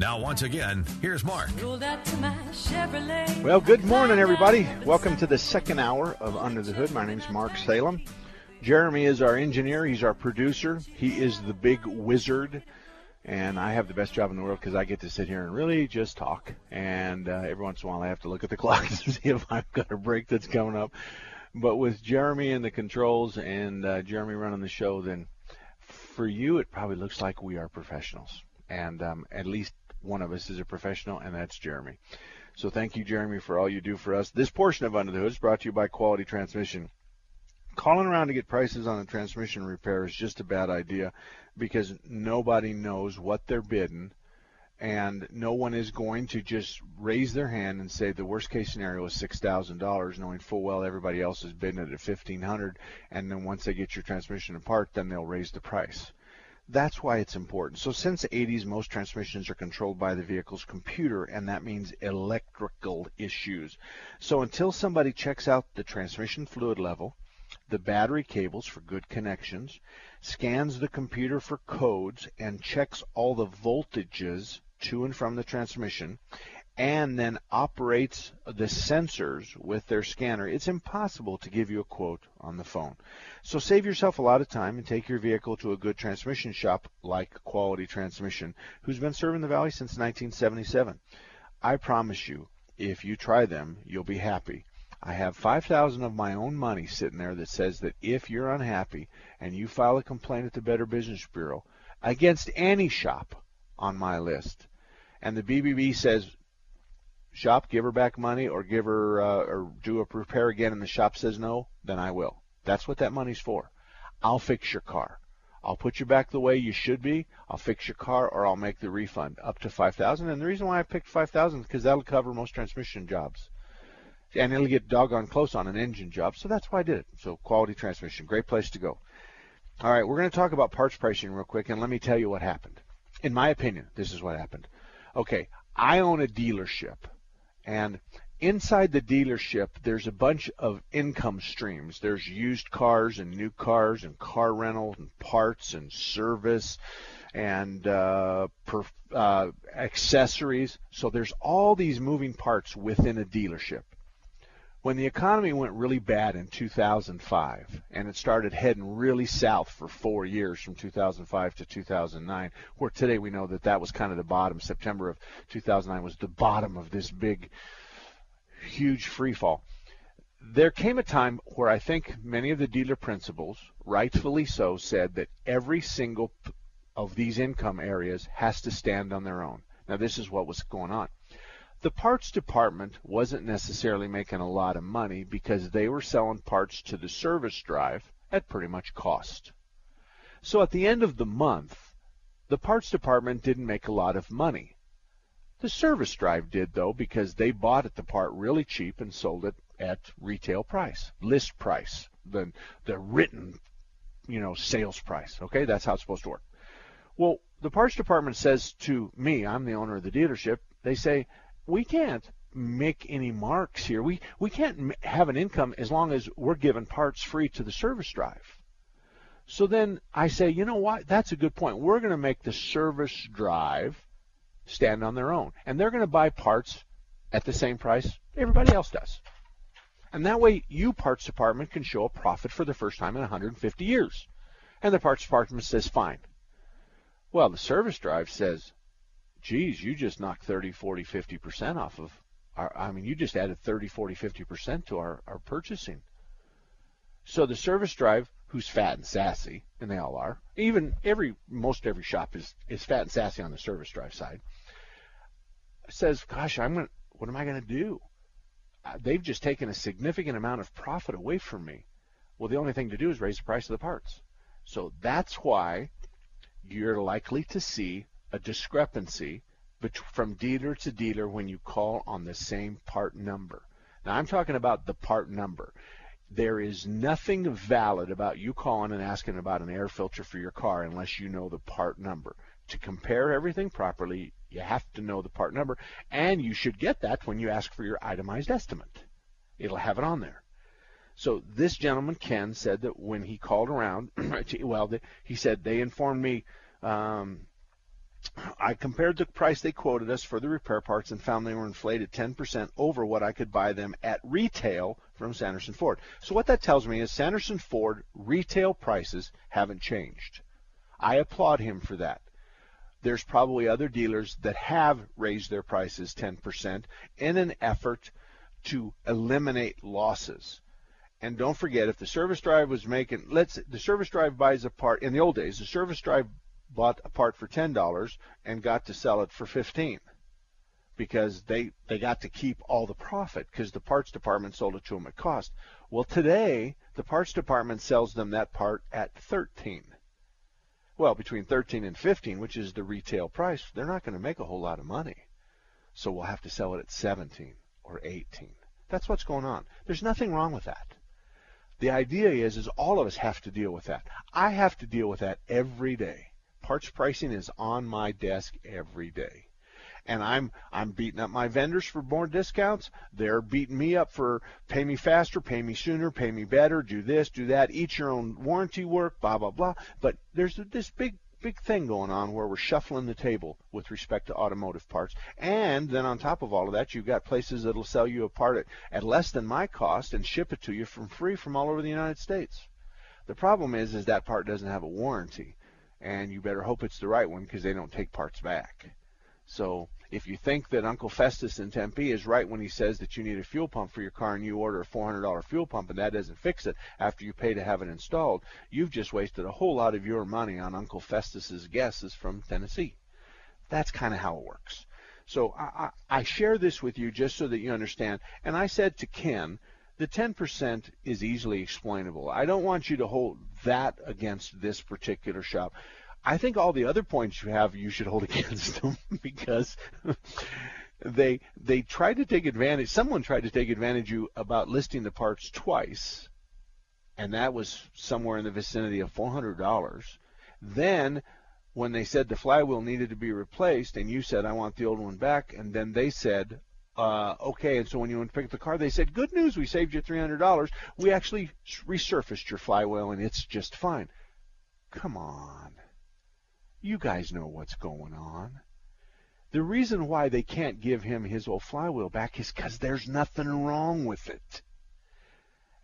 Now, once again, here's Mark. Well, good morning, everybody. Welcome to the second hour of Under the Hood. My name's Mark Salem. Jeremy is our engineer. He's our producer. He is the big wizard. And I have the best job in the world because I get to sit here and really just talk. And every once in a while, I have to look at the clock to see if I've got a break that's coming up. But with Jeremy and the controls and Jeremy running the show, then for you, it probably looks like we are professionals. And at least one of us is a professional, and that's Jeremy. So thank you, Jeremy, for all you do for us. This portion of Under the Hood is brought to you by Quality Transmission. Calling around to get prices on a transmission repair is just a bad idea because nobody knows what they're bidding, and no one is going to just raise their hand and say the worst-case scenario is $6,000, knowing full well everybody else is bidding it at $1,500, and then once they get your transmission apart, then they'll raise the price. That's why it's important. So since the 80s, most transmissions are controlled by the vehicle's computer, and that means electrical issues. So until somebody checks out the transmission fluid level, the battery cables for good connections, scans the computer for codes, and checks all the voltages to and from the transmission, and then operates the sensors with their scanner, it's impossible to give you a quote on the phone. So save yourself a lot of time and take your vehicle to a good transmission shop like Quality Transmission, who's been serving the Valley since 1977. I promise you, if you try them, you'll be happy. I have $5,000 of my own money sitting there that says that if you're unhappy and you file a complaint at the Better Business Bureau against any shop on my list, and the BBB says, shop, give her back money, or give her or do a repair again, and the shop says no, then I will. That's what that money's for. I'll fix your car. I'll put you back the way you should be. I'll fix your car, or I'll make the refund up to $5,000. And the reason why I picked $5,000 is because that'll cover most transmission jobs, and it'll get doggone close on an engine job. So that's why I did it. So Quality Transmission, great place to go. All right, we're going to talk about parts pricing real quick, and let me tell you what happened. In my opinion, this is what happened. Okay, I own a dealership. And inside the dealership, there's a bunch of income streams. There's used cars and new cars and car rental and parts and service and accessories. So there's all these moving parts within a dealership. When the economy went really bad in 2005, and it started heading really south for 4 years from 2005 to 2009, where today we know that that was kind of the bottom. September of 2009 was the bottom of this big, huge free fall. There came a time where I think many of the dealer principals, rightfully so, said that every single of these income areas has to stand on their own. Now, this is what was going on. The parts department wasn't necessarily making a lot of money because they were selling parts to the service drive at pretty much cost. So at the end of the month, the parts department didn't make a lot of money. The service drive did, though, because they bought at the part really cheap and sold it at retail price, list price, the written, sales price. Okay, that's how it's supposed to work. Well, the parts department says to me, I'm the owner of the dealership, they say, we can't make any marks here. We can't have an income as long as we're giving parts free to the service drive. So then I say, you know what? That's a good point. We're going to make the service drive stand on their own, and they're going to buy parts at the same price everybody else does. And that way, you parts department can show a profit for the first time in 150 years. And the parts department says, fine. Well, the service drive says, geez, you just knocked 30, 40, 50% off of our, you just added 30, 40, 50% to our purchasing. So the service drive, who's fat and sassy, and they all are. Even most every shop is fat and sassy on the service drive side. Says, gosh, what am I going to do? They've just taken a significant amount of profit away from me. Well, the only thing to do is raise the price of the parts. So that's why you're likely to see a discrepancy from dealer to dealer when you call on the same part number. Now, I'm talking about the part number. There is nothing valid about you calling and asking about an air filter for your car unless you know the part number. To compare everything properly, you have to know the part number, and you should get that when you ask for your itemized estimate. It'll have it on there. So this gentleman, Ken, said that when he called around, he said, they informed me, I compared the price they quoted us for the repair parts and found they were inflated 10% over what I could buy them at retail from Sanderson Ford. So what that tells me is Sanderson Ford retail prices haven't changed. I applaud him for that. There's probably other dealers that have raised their prices 10% in an effort to eliminate losses. And don't forget, if the service drive was making, the service drive buys a part, in the old days, the service drive bought a part for $10 and got to sell it for $15 because they got to keep all the profit because the parts department sold it to them at cost. Well, today, the parts department sells them that part at $13. Well, between $13 and $15, which is the retail price, they're not going to make a whole lot of money. So we'll have to sell it at $17 or $18. That's what's going on. There's nothing wrong with that. The idea is all of us have to deal with that. I have to deal with that every day. Parts pricing is on my desk every day. And I'm beating up my vendors for more discounts. They're beating me up for pay me faster, pay me sooner, pay me better, do this, do that, eat your own warranty work, blah, blah, blah. But there's this big thing going on where we're shuffling the table with respect to automotive parts. And then on top of all of that, you've got places that will sell you a part at less than my cost and ship it to you for free from all over the United States. The problem is that part doesn't have a warranty. And you better hope it's the right one because they don't take parts back. So if you think that Uncle Festus in Tempe is right when he says that you need a fuel pump for your car and you order a $400 fuel pump and that doesn't fix it after you pay to have it installed, you've just wasted a whole lot of your money on Uncle Festus's guesses from Tennessee. That's kind of how it works. So I share this with you just so that you understand. And I said to Ken, the 10% is easily explainable. I don't want you to hold that against this particular shop. I think all the other points you have, you should hold against them because they tried to take advantage. Someone tried to take advantage of you about listing the parts twice, and that was somewhere in the vicinity of $400. Then when they said the flywheel needed to be replaced, and you said, I want the old one back, and then they said, okay, and so when you went to pick up the car, they said, good news, we saved you $300. We actually resurfaced your flywheel, and it's just fine. Come on. You guys know what's going on. The reason why they can't give him his old flywheel back is because there's nothing wrong with it.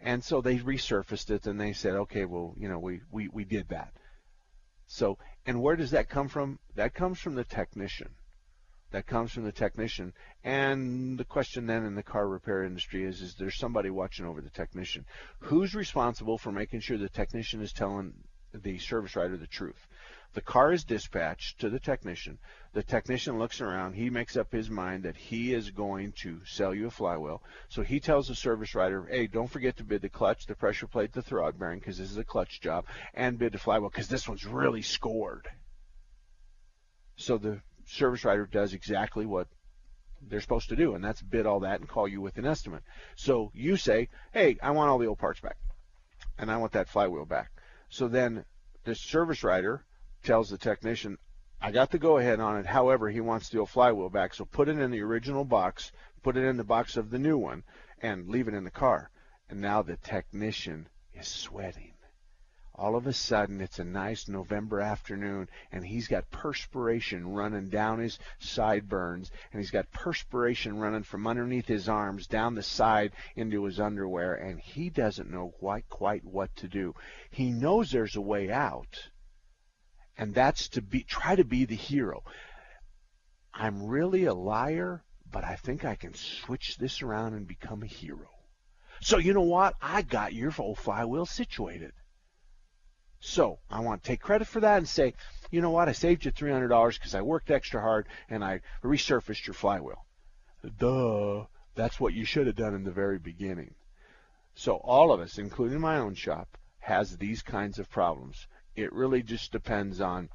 And so they resurfaced it, and they said, okay, well, we did that. So, and where does that come from? That comes from the technician. And the question then in the car repair industry is there somebody watching over the technician? Who's responsible for making sure the technician is telling the service writer the truth? The car is dispatched to the technician. The technician looks around. He makes up his mind that he is going to sell you a flywheel. So he tells the service writer, hey, don't forget to bid the clutch, the pressure plate, the throttle bearing, because this is a clutch job, and bid the flywheel because this one's really scored. So the service writer does exactly what they're supposed to do, and that's bid all that and call you with an estimate. So you say, hey, I want all the old parts back, and I want that flywheel back. So then the service writer tells the technician, I got the go-ahead on it, however, he wants the old flywheel back, so put it in the original box, put it in the box of the new one, and leave it in the car. And now the technician is sweating. All of a sudden, it's a nice November afternoon, and he's got perspiration running down his sideburns, and he's got perspiration running from underneath his arms down the side into his underwear, and he doesn't know quite what to do. He knows there's a way out. And that's to try to be the hero. I'm really a liar, but I think I can switch this around and become a hero. So you know what? I got your old flywheel situated. So I want to take credit for that and say, you know what? I saved you $300 because I worked extra hard and I resurfaced your flywheel. Duh. That's what you should have done in the very beginning. So all of us, including my own shop, has these kinds of problems. It really just depends on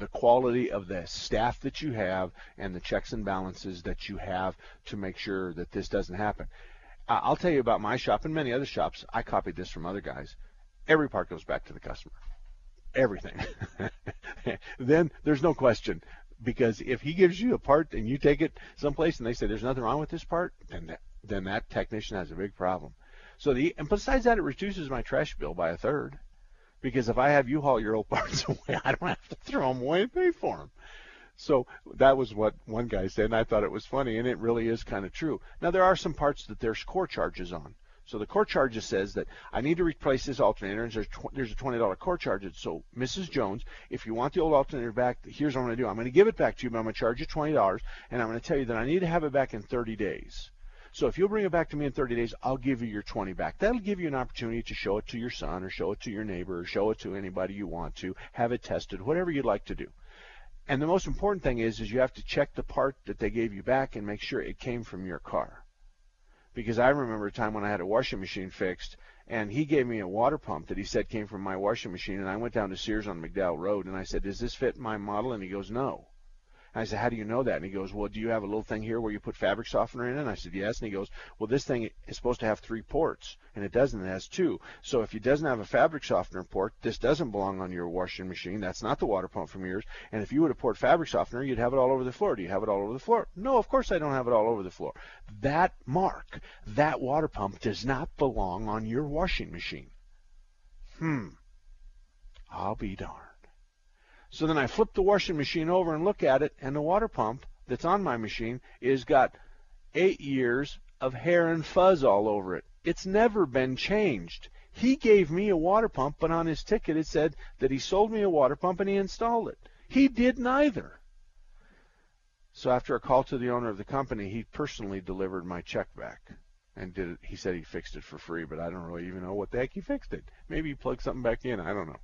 the quality of the staff that you have and the checks and balances that you have to make sure that this doesn't happen. I'll tell you about my shop and many other shops. I copied this from other guys. Every part goes back to the customer. Everything. Then there's no question. Because if he gives you a part and you take it someplace and they say there's nothing wrong with this part, then that technician has a big problem. And besides that, it reduces my trash bill by a third. Because if I have you haul your old parts away, I don't have to throw them away and pay for them. So that was what one guy said, and I thought it was funny, and it really is kind of true. Now, there are some parts that there's core charges on. So the core charges says that I need to replace this alternator, and there's a $20 core charge. So, Mrs. Jones, if you want the old alternator back, here's what I'm going to do. I'm going to give it back to you, but I'm going to charge you $20, and I'm going to tell you that I need to have it back in 30 days. So if you'll bring it back to me in 30 days, I'll give you your 20 back. That'll give you an opportunity to show it to your son or show it to your neighbor or show it to anybody you want to, have it tested, whatever you'd like to do. And the most important thing is you have to check the part that they gave you back and make sure it came from your car. Because I remember a time when I had a washing machine fixed, and he gave me a water pump that he said came from my washing machine, and I went down to Sears on McDowell Road, and I said, does this fit my model? And he goes, no. And I said, how do you know that? And he goes, well, do you have a little thing here where you put fabric softener in it? And I said, yes. And he goes, well, this thing is supposed to have 3 ports, and it doesn't. It has 2. So if it doesn't have a fabric softener port, this doesn't belong on your washing machine. That's not the water pump from yours. And if you would have poured fabric softener, you'd have it all over the floor. Do you have it all over the floor? No, of course I don't have it all over the floor. That mark, that water pump does not belong on your washing machine. I'll be darned. So then I flip the washing machine over and look at it, and the water pump that's on my machine is got 8 years of hair and fuzz all over it. It's never been changed. He gave me a water pump, but on his ticket it said that he sold me a water pump and he installed it. He did neither. So after a call to the owner of the company, he personally delivered my check back and did it. He said he fixed it for free, but I don't really even know what the heck he fixed it. Maybe he plugged something back in. I don't know.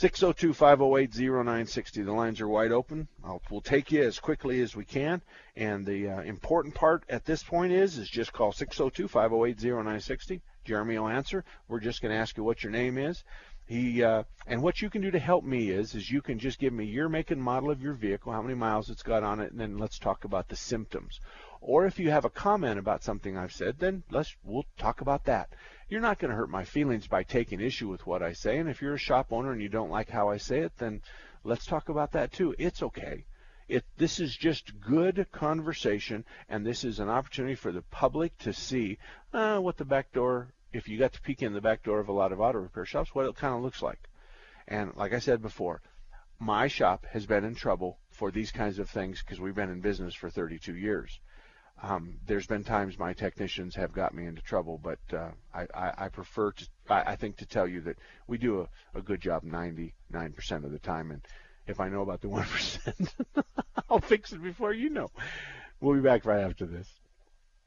602-508-0960. The lines are wide open. We'll take you as quickly as we can. And the important part at this point is just call 602-508-0960. Jeremy will answer. We're just going to ask you what your name is. And what you can do to help me is you can just give me your make and model of your vehicle, how many miles it's got on it, and then let's talk about the symptoms. Or if you have a comment about something I've said, then we'll talk about that. You're not going to hurt my feelings by taking issue with what I say, and if you're a shop owner and you don't like how I say it, then let's talk about that too. It's okay. This is just good conversation, and this is an opportunity for the public to see what the back door, if you got to peek in the back door of a lot of auto repair shops, what it kind of looks like. And like I said before, my shop has been in trouble for these kinds of things because we've been in business for 32 years. There's been times my technicians have got me into trouble, but I prefer to, I think, to tell you that we do a good job 99% of the time, and if I know about the 1%, I'll fix it before you know. We'll be back right after this.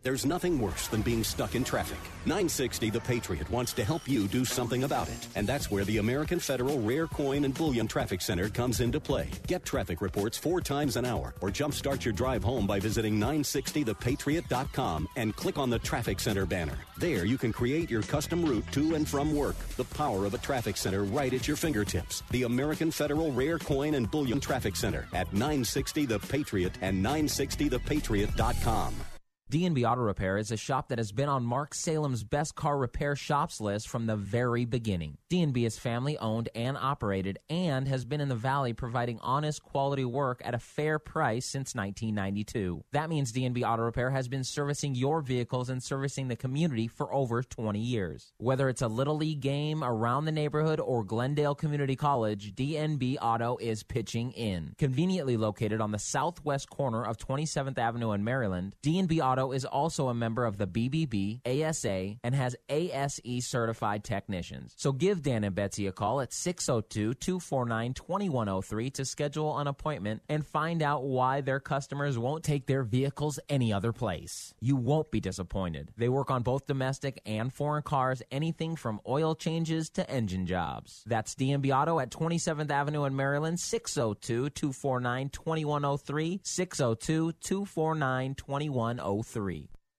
There's nothing worse than being stuck in traffic. 960 The Patriot wants to help you do something about it. And that's where the American Federal Rare Coin and Bullion Traffic Center comes into play. Get traffic reports 4 times an hour or jumpstart your drive home by visiting 960thepatriot.com and click on the Traffic Center banner. There you can create your custom route to and from work. The power of a traffic center right at your fingertips. The American Federal Rare Coin and Bullion Traffic Center at 960 The Patriot and 960thepatriot.com. D&B Auto Repair is a shop that has been on Mark Salem's best car repair shops list from the very beginning. D&B is family-owned and operated and has been in the Valley providing honest, quality work at a fair price since 1992. That means D&B Auto Repair has been servicing your vehicles and servicing the community for over 20 years. Whether it's a Little League game, around the neighborhood, or Glendale Community College, D&B Auto is pitching in. Conveniently located on the southwest corner of 27th Avenue in Maryland, D&B Auto Auto is also a member of the BBB, ASA, and has ASE-certified technicians. So give Dan and Betsy a call at 602-249-2103 to schedule an appointment and find out why their customers won't take their vehicles any other place. You won't be disappointed. They work on both domestic and foreign cars, anything from oil changes to engine jobs. That's D&B Auto at 27th Avenue in Maryland, 602-249-2103, 602-249-2103.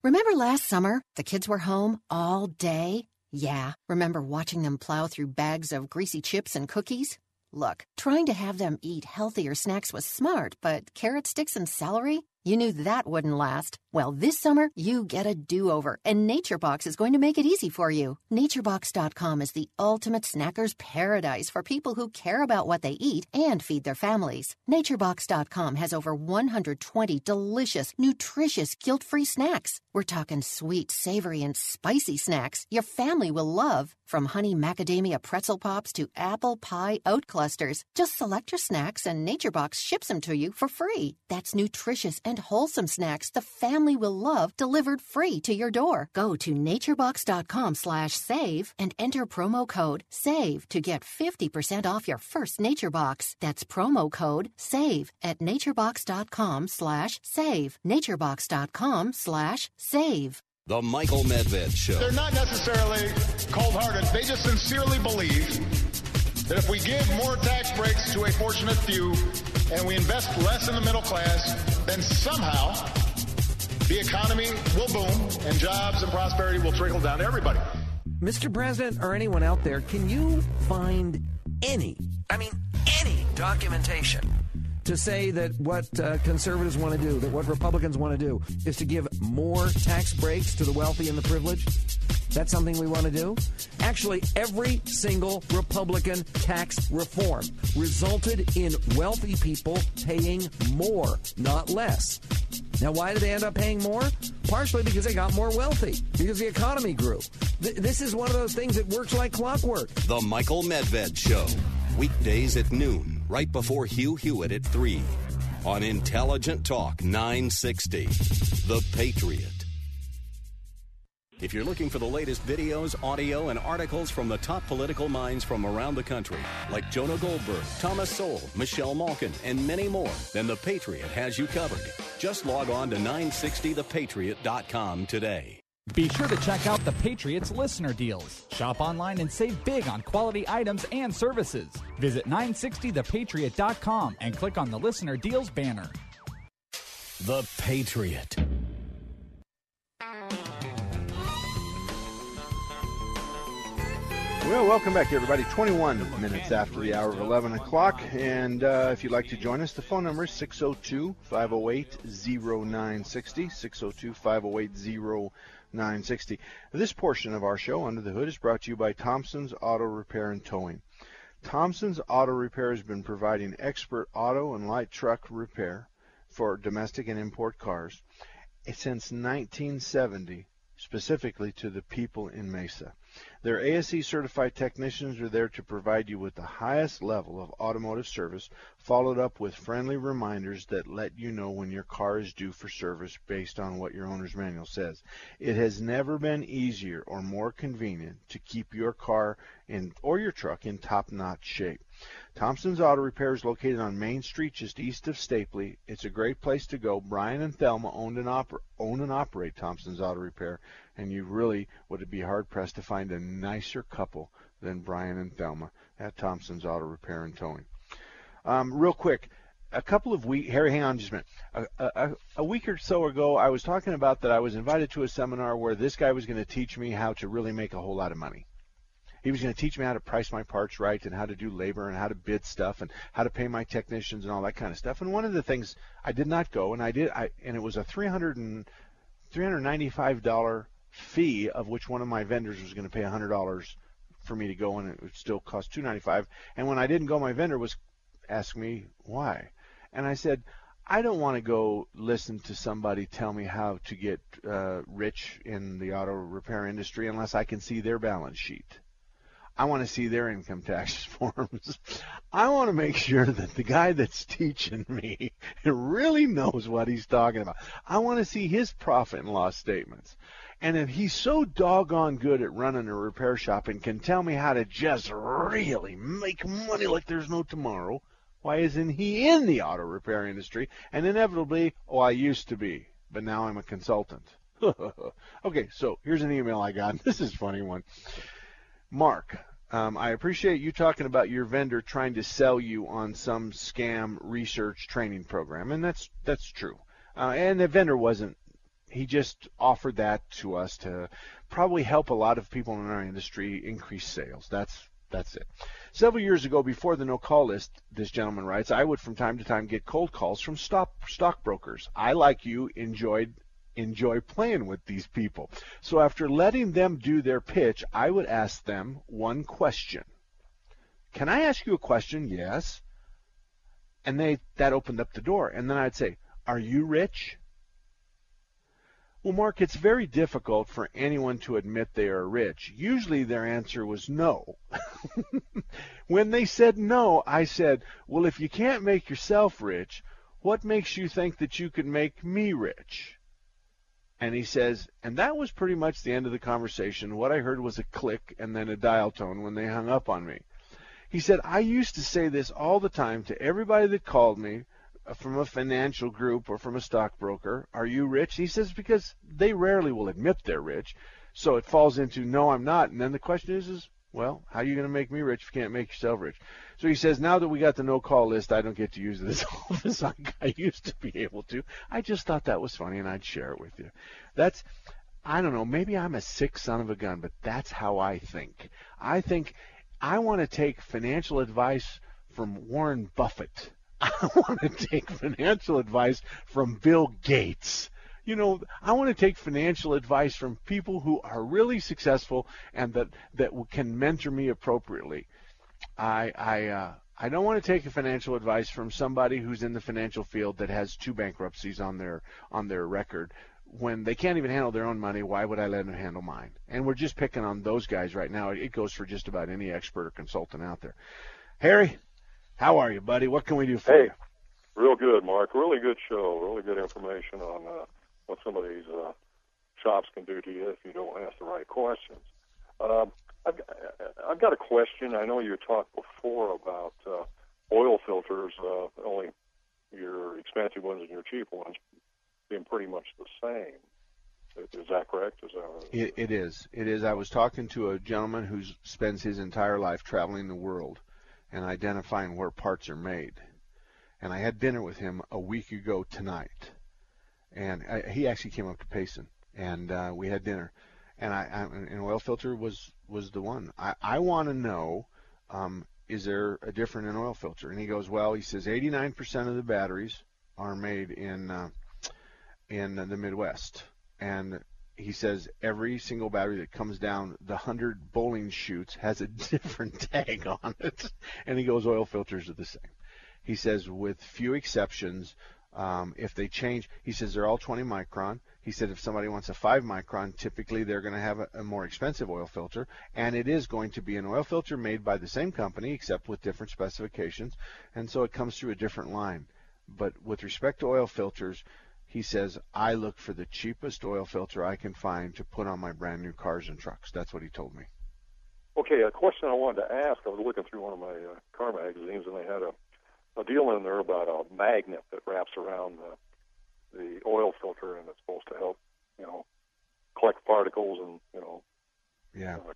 Remember last summer, the kids were home all day? Yeah, remember watching them plow through bags of greasy chips and cookies? Look, trying to have them eat healthier snacks was smart, but carrot sticks and celery? You knew that wouldn't last. Well, this summer, you get a do-over, and NatureBox is going to make it easy for you. NatureBox.com is the ultimate snacker's paradise for people who care about what they eat and feed their families. NatureBox.com has over 120 delicious, nutritious, guilt-free snacks. We're talking sweet, savory, and spicy snacks your family will love. From honey macadamia pretzel pops to apple pie oat clusters, just select your snacks and NatureBox ships them to you for free. That's nutritious and wholesome snacks the family will love, delivered free to your door. Go to naturebox.com/save and enter promo code SAVE to get 50% off your first NatureBox. That's promo code SAVE at naturebox.com/save. naturebox.com/save. The Michael Medved Show. They're not necessarily cold-hearted. They just sincerely believe that if we give more tax breaks to a fortunate few and we invest less in the middle class, then somehow the economy will boom and jobs and prosperity will trickle down to everybody. Mr. President, or anyone out there, can you find any documentation to say that what conservatives want to do, that what Republicans want to do, is to give more tax breaks to the wealthy and the privileged? That's something we want to do? Actually, every single Republican tax reform resulted in wealthy people paying more, not less. Now, why did they end up paying more? Partially because they got more wealthy, because the economy grew. This is one of those things that works like clockwork. The Michael Medved Show, weekdays at noon. Right before Hugh Hewitt at 3 on Intelligent Talk 960, The Patriot. If you're looking for the latest videos, audio, and articles from the top political minds from around the country, like Jonah Goldberg, Thomas Sowell, Michelle Malkin, and many more, then The Patriot has you covered. Just log on to 960thepatriot.com today. Be sure to check out The Patriot's listener deals. Shop online and save big on quality items and services. Visit 960thepatriot.com and click on the listener deals banner. The Patriot. Well, welcome back, everybody. 21 minutes after the hour of 11 o'clock. And if you'd like to join us, the phone number is 602-508-0960, 602-508-0960. 960. This portion of our show, Under the Hood, is brought to you by Thompson's Auto Repair and Towing. Thompson's Auto Repair has been providing expert auto and light truck repair for domestic and import cars since 1970, specifically to the people in Mesa. Their ASE-certified technicians are there to provide you with the highest level of automotive service, followed up with friendly reminders that let you know when your car is due for service based on what your owner's manual says. It has never been easier or more convenient to keep your car or your truck in top-notch shape. Thompson's Auto Repair is located on Main Street, just east of Stapley. It's a great place to go. Brian and Thelma own and operate Thompson's Auto Repair, and you really would be hard-pressed to find a nicer couple than Brian and Thelma at Thompson's Auto Repair and Towing. Real quick, a couple of weeks, Harry, hang on just a minute. A week or so ago, I was talking about that I was invited to a seminar where this guy was going to teach me how to really make a whole lot of money. He was going to teach me how to price my parts right and how to do labor and how to bid stuff and how to pay my technicians and all that kind of stuff. And one of the things I did not go, and it was a $395 fee, of which one of my vendors was going to pay $100 for me to go, and it would still cost $295. And when I didn't go, my vendor was asking me why. And I said, I don't want to go listen to somebody tell me how to get rich in the auto repair industry unless I can see their balance sheet. I want to see their income tax forms. I want to make sure that the guy that's teaching me really knows what he's talking about. I want to see his profit and loss statements. And if he's so doggone good at running a repair shop and can tell me how to just really make money like there's no tomorrow, why isn't he in the auto repair industry? And inevitably, I used to be, but now I'm a consultant. Okay, so here's an email I got. This is a funny one. Mark, I appreciate you talking about your vendor trying to sell you on some scam research training program, and that's true. And the vendor wasn't. He just offered that to us to probably help a lot of people in our industry increase sales. That's it. Several years ago, before the no-call list, this gentleman writes, I would from time to time get cold calls from stockbrokers. I, like you, enjoy playing with these people. So after letting them do their pitch, I would ask them one question. Can I ask you a question? Yes. And that opened up the door. And then I'd say, are you rich? Well, Mark, it's very difficult for anyone to admit they are rich. Usually their answer was no. When they said no, I said, well, if you can't make yourself rich, what makes you think that you can make me rich? And he says, and that was pretty much the end of the conversation. What I heard was a click and then a dial tone when they hung up on me. He said, I used to say this all the time to everybody that called me from a financial group or from a stockbroker. Are you rich? He says, because they rarely will admit they're rich. So it falls into, no, I'm not. And then the question is, well, how are you going to make me rich if you can't make yourself rich? So he says, now that we got the no-call list, I don't get to use this office. I used to be able to. I just thought that was funny, and I'd share it with you. That's, I don't know, maybe I'm a sick son of a gun, but that's how I think. I think I want to take financial advice from Warren Buffett. I want to take financial advice from Bill Gates. You know, I want to take financial advice from people who are really successful and that can mentor me appropriately. I don't want to take financial advice from somebody who's in the financial field that has 2 bankruptcies on their record. When they can't even handle their own money, why would I let them handle mine? And we're just picking on those guys right now. It goes for just about any expert or consultant out there. Harry, how are you, buddy? What can we do for you? Hey, real good, Mark. Really good show. Really good information on what some of these shops can do to you if you don't ask the right questions. I've got a question. I know you talked before about oil filters, only your expensive ones and your cheap ones being pretty much the same. Is that correct? Is that right? It is. I was talking to a gentleman who spends his entire life traveling the world and identifying where parts are made. And I had dinner with him a week ago tonight. And he actually came up to Payson, and we had dinner. And an oil filter was the one. I want to know, is there a different in oil filter? And he goes, well, he says 89% of the batteries are made in the Midwest. And he says every single battery that comes down the 100 bowling chutes has a different tag on it. And he goes, oil filters are the same. He says, with few exceptions, if they change, he says they're all 20 micron. He said if somebody wants a 5 micron, typically they're going to have a more expensive oil filter, and it is going to be an oil filter made by the same company except with different specifications, and so it comes through a different line. But with respect to oil filters, he says, I look for the cheapest oil filter I can find to put on my brand new cars and trucks. That's what he told me. Okay, a question I wanted to ask, I was looking through one of my car magazines, and they had a deal in there about a magnet that wraps around the oil filter, and it's supposed to help, collect particles and,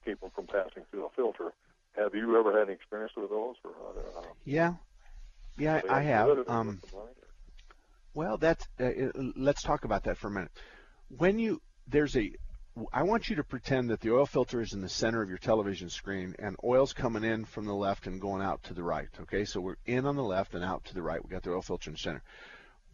keep them from passing through the filter. Have you ever had any experience with those? Or yeah, I have. Well, that's let's talk about that for a minute. I want you to pretend that the oil filter is in the center of your television screen and oil's coming in from the left and going out to the right, okay? So we're in on the left and out to the right. We got the oil filter in the center.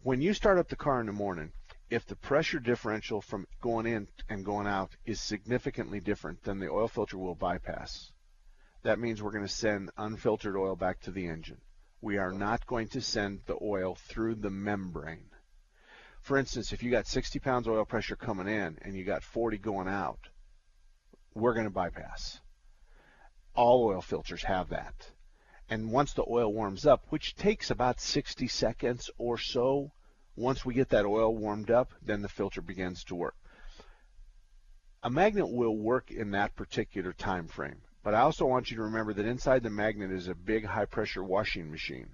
When you start up the car in the morning, if the pressure differential from going in and going out is significantly different, then the oil filter will bypass. That means we're going to send unfiltered oil back to the engine. We are not going to send the oil through the membrane. For instance, if you got 60 pounds oil pressure coming in and you got 40 going out, we're going to bypass. all oil filters have that. And once the oil warms up, which takes about 60 seconds or so, once we get that oil warmed up, then the filter begins to work. A magnet will work in that particular time frame. But I also want you to remember that inside the magnet is a big high-pressure washing machine.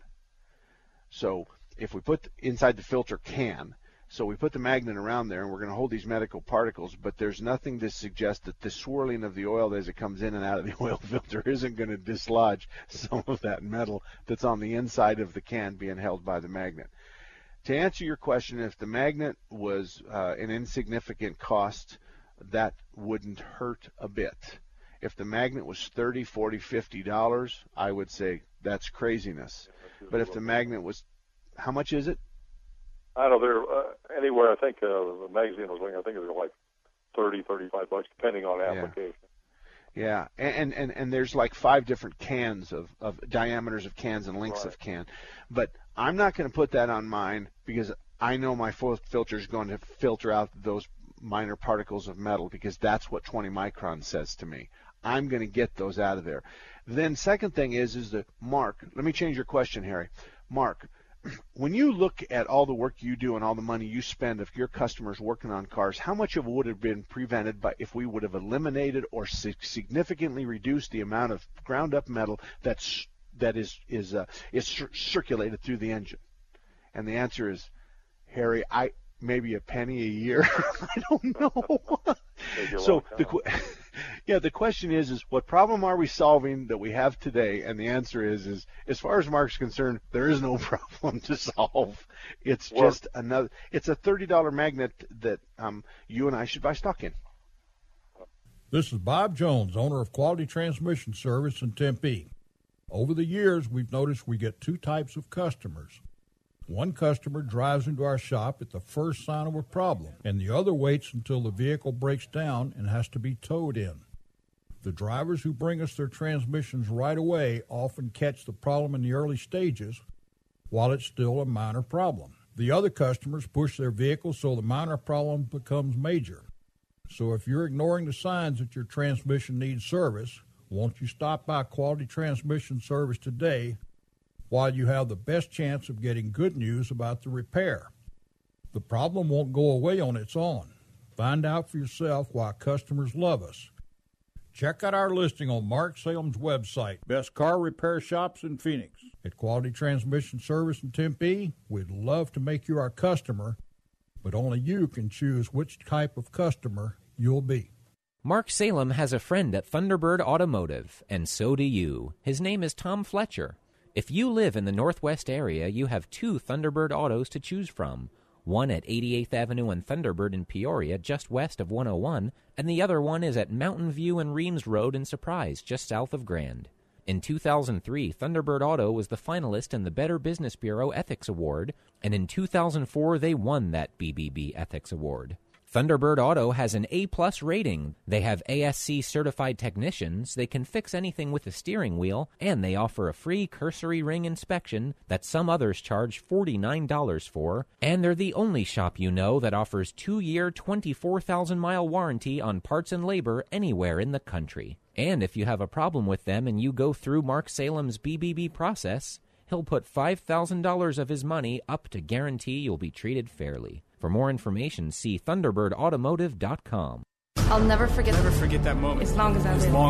So if we put inside the filter can, so we put the magnet around there, and we're going to hold these medical particles, but there's nothing to suggest that the swirling of the oil as it comes in and out of the oil filter isn't going to dislodge some of that metal that's on the inside of the can being held by the magnet. To answer your question, if the magnet was an insignificant cost, that wouldn't hurt a bit. If the magnet was $30, $40, $50, I would say that's craziness. But if the magnet was, how much is it? I don't know. There, anywhere, I think the magazine was looking, I think it was like $30, $35, depending on application. Yeah, and there's like 5 different cans of diameters of cans and lengths of can. But I'm not going to put that on mine because I know my filter is going to filter out those minor particles of metal because that's what 20 micron says to me. I'm going to get those out of there. Then second thing is the mark. Let me change your question, Harry. Mark, when you look at all the work you do and all the money you spend of your customers working on cars, how much of it would have been prevented by if we would have eliminated or significantly reduced the amount of ground-up metal that is circulated through the engine? And the answer is, Harry, maybe a penny a year. I don't know. So the question is what problem are we solving that we have today? And the answer is as far as Mark's concerned, there is no problem to solve. It's just another. It's a $30 magnet that you and I should buy stock in. This is Bob Jones, owner of Quality Transmission Service in Tempe. Over the years, we've noticed we get 2 types of customers. One customer drives into our shop at the first sign of a problem, and the other waits until the vehicle breaks down and has to be towed in. The drivers who bring us their transmissions right away often catch the problem in the early stages while it's still a minor problem. The other customers push their vehicle so the minor problem becomes major. So if you're ignoring the signs that your transmission needs service, won't you stop by Quality Transmission Service today while you have the best chance of getting good news about the repair? The problem won't go away on its own. Find out for yourself why customers love us. Check out our listing on Mark Salem's website, Best Car Repair Shops in Phoenix. At Quality Transmission Service in Tempe, we'd love to make you our customer, but only you can choose which type of customer you'll be. Mark Salem has a friend at Thunderbird Automotive, and so do you. His name is Tom Fletcher. If you live in the Northwest area, you have 2 Thunderbird Autos to choose from, one at 88th Avenue and Thunderbird in Peoria, just west of 101, and the other one is at Mountain View and Reams Road in Surprise, just south of Grand. In 2003, Thunderbird Auto was the finalist in the Better Business Bureau Ethics Award, and in 2004, they won that BBB Ethics Award. Thunderbird Auto has an A-plus rating. They have ASC-certified technicians, they can fix anything with a steering wheel, and they offer a free cursory ring inspection that some others charge $49 for, and they're the only shop you know that offers 2-year, 24,000-mile warranty on parts and labor anywhere in the country. And if you have a problem with them and you go through Mark Salem's BBB process, he'll put $5,000 of his money up to guarantee you'll be treated fairly. For more information, see ThunderbirdAutomotive.com. I'll never forget that moment. As long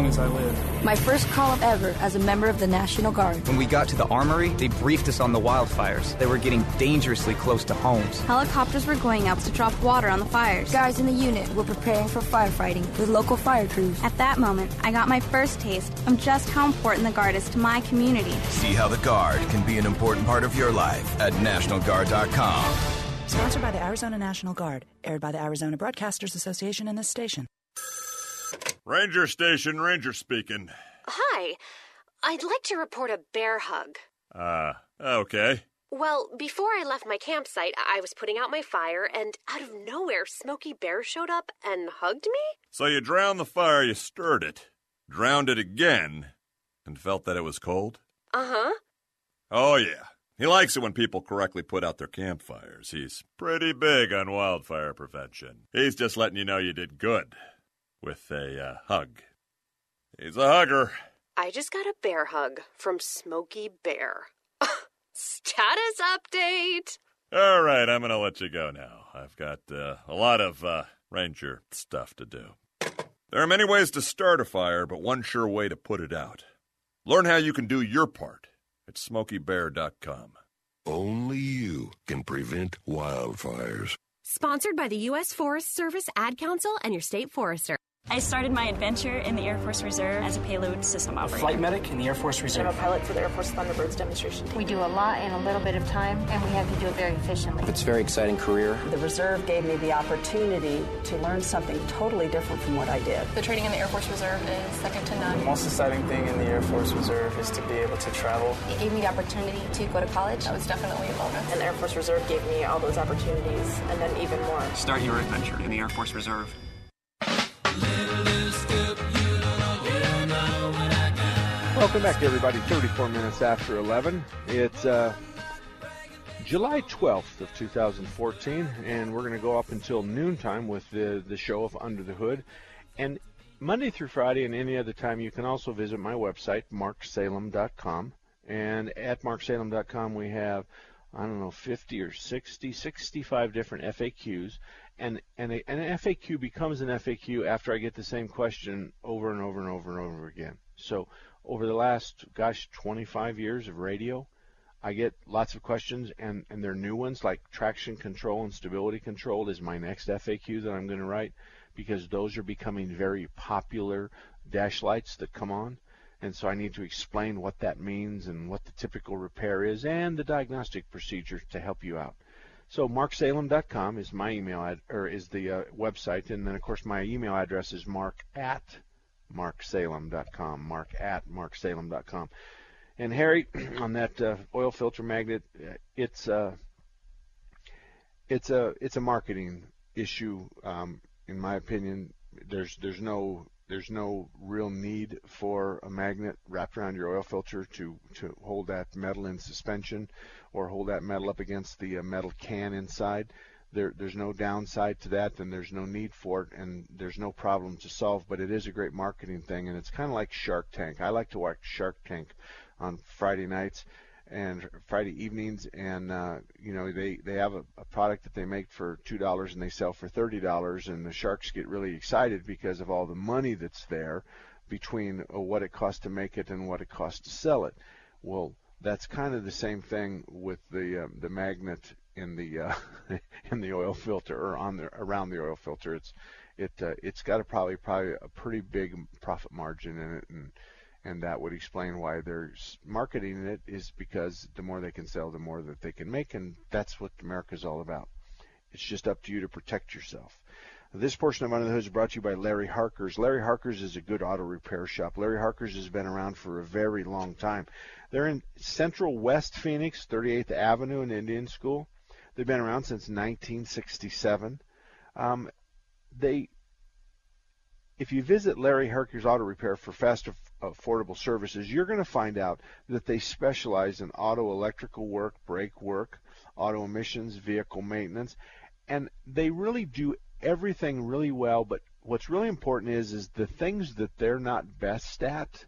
as I live. My first call ever as a member of the National Guard. When we got to the armory, they briefed us on the wildfires. They were getting dangerously close to homes. Helicopters were going out to drop water on the fires. Guys in the unit were preparing for firefighting with local fire crews. At that moment, I got my first taste of just how important the Guard is to my community. See how the Guard can be an important part of your life at NationalGuard.com. Sponsored by the Arizona National Guard. Aired by the Arizona Broadcasters Association and this station. Ranger Station, Ranger speaking. Hi. I'd like to report a bear hug. Okay. Well, before I left my campsite, I was putting out my fire, and out of nowhere, Smokey Bear showed up and hugged me? So you drowned the fire, you stirred it, drowned it again, and felt that it was cold? Uh-huh. Oh, yeah. He likes it when people correctly put out their campfires. He's pretty big on wildfire prevention. He's just letting you know you did good with a hug. He's a hugger. I just got a bear hug from Smokey Bear. Status update! All right, I'm going to let you go now. I've got a lot of ranger stuff to do. There are many ways to start a fire, but one sure way to put it out. Learn how you can do your part at SmokeyBear.com. Only you can prevent wildfires. Sponsored by the U.S. Forest Service, Ad Council, and your state forester. I started my adventure in the Air Force Reserve as a payload system operator. A flight medic in the Air Force Reserve. I'm a pilot for the Air Force Thunderbirds demonstration team. We do a lot in a little bit of time, and we have to do it very efficiently. It's a very exciting career. The Reserve gave me the opportunity to learn something totally different from what I did. The training in the Air Force Reserve is second to none. The most exciting thing in the Air Force Reserve is to be able to travel. It gave me the opportunity to go to college. That was definitely a bonus. And the Air Force Reserve gave me all those opportunities, and then even more. Start your adventure in the Air Force Reserve. Welcome back, everybody. 34 minutes after 11. It's July 12th of 2014, and we're going to go up until noontime with the show of Under the Hood. And Monday through Friday and any other time, you can also visit my website, MarkSalem.com. And at MarkSalem.com, we have, 50 or 60, 65 different FAQs. And an FAQ becomes an FAQ after I get the same question over and over and over and over again. So over the last, 25 years of radio, I get lots of questions, and they're new ones, like traction control and stability control is my next FAQ that I'm going to write, because those are becoming very popular dash lights that come on. And so I need to explain what that means and what the typical repair is and the diagnostic procedures to help you out. So marksalem.com is my email is the website, and then of course my email address is mark@marksalem.com. Mark@marksalem.com. And Harry, on that oil filter magnet, it's a marketing issue, in my opinion. There's no real need for a magnet wrapped around your oil filter to hold that metal in suspension or hold that metal up against the metal can inside. There's no downside to that, and there's no need for it, and there's no problem to solve, but it is a great marketing thing, and it's kind of like Shark Tank. I like to watch Shark Tank on Friday nights and Friday evenings, and they have a product that they make for $2 and they sell for $30, and the sharks get really excited because of all the money that's there between what it costs to make it and what it costs to sell it. Well, that's kind of the same thing with the magnet in the oil filter, or around the oil filter. It's got probably a pretty big profit margin in it, and that would explain why they're marketing it, is because the more they can sell, the more that they can make, and that's what America's all about. It's just up to you to protect yourself. This portion of Under the Hood is brought to you by Larry Harker's. Larry Harker's is a good auto repair shop. Larry Harker's has been around for a very long time. They're in Central West Phoenix, 38th Avenue and Indian School. They've been around since 1967. If you visit Larry Harker's Auto Repair for fast affordable services, you're going to find out that they specialize in auto electrical work, brake work, auto emissions, vehicle maintenance, and they really do everything really well. But what's really important is the things that they're not best at,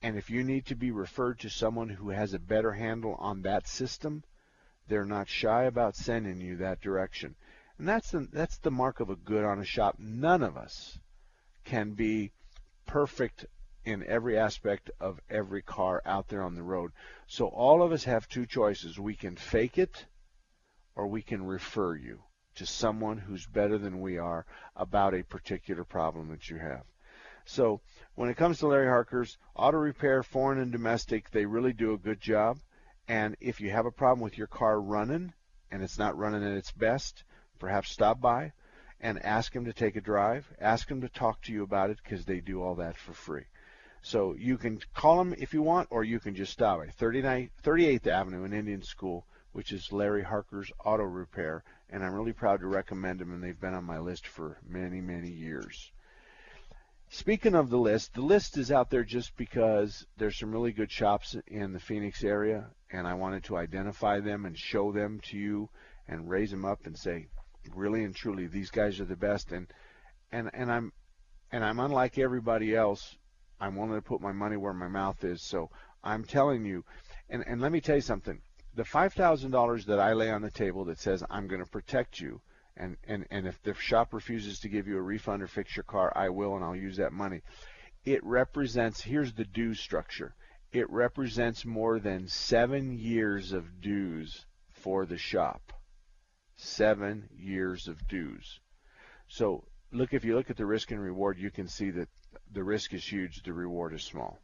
and if you need to be referred to someone who has a better handle on that system, they're not shy about sending you that direction. And that's the mark of a good honest shop. None of us can be perfect in every aspect of every car out there on the road. So all of us have two choices. We can fake it, or we can refer you to someone who's better than we are about a particular problem that you have. So when it comes to Larry Harker's Auto Repair, foreign and domestic, they really do a good job. And if you have a problem with your car running and it's not running at its best, perhaps stop by and ask them to take a drive. Ask them to talk to you about it, because they do all that for free. So you can call them if you want, or you can just stop at 38th Avenue in Indian School, which is Larry Harker's Auto Repair, and I'm really proud to recommend them, and they've been on my list for many, many years. Speaking of the list is out there just because there's some really good shops in the Phoenix area, and I wanted to identify them and show them to you and raise them up and say, really and truly, these guys are the best. And I'm unlike everybody else. I'm willing to put my money where my mouth is. So I'm telling you, and let me tell you something, the $5,000 that I lay on the table that says I'm going to protect you, and if the shop refuses to give you a refund or fix your car, I will, and I'll use that money. It represents, here's the due structure, it represents more than 7 years of dues for the shop. 7 years of dues. So look, if you look at the risk and reward, you can see that the risk is huge, the reward is small.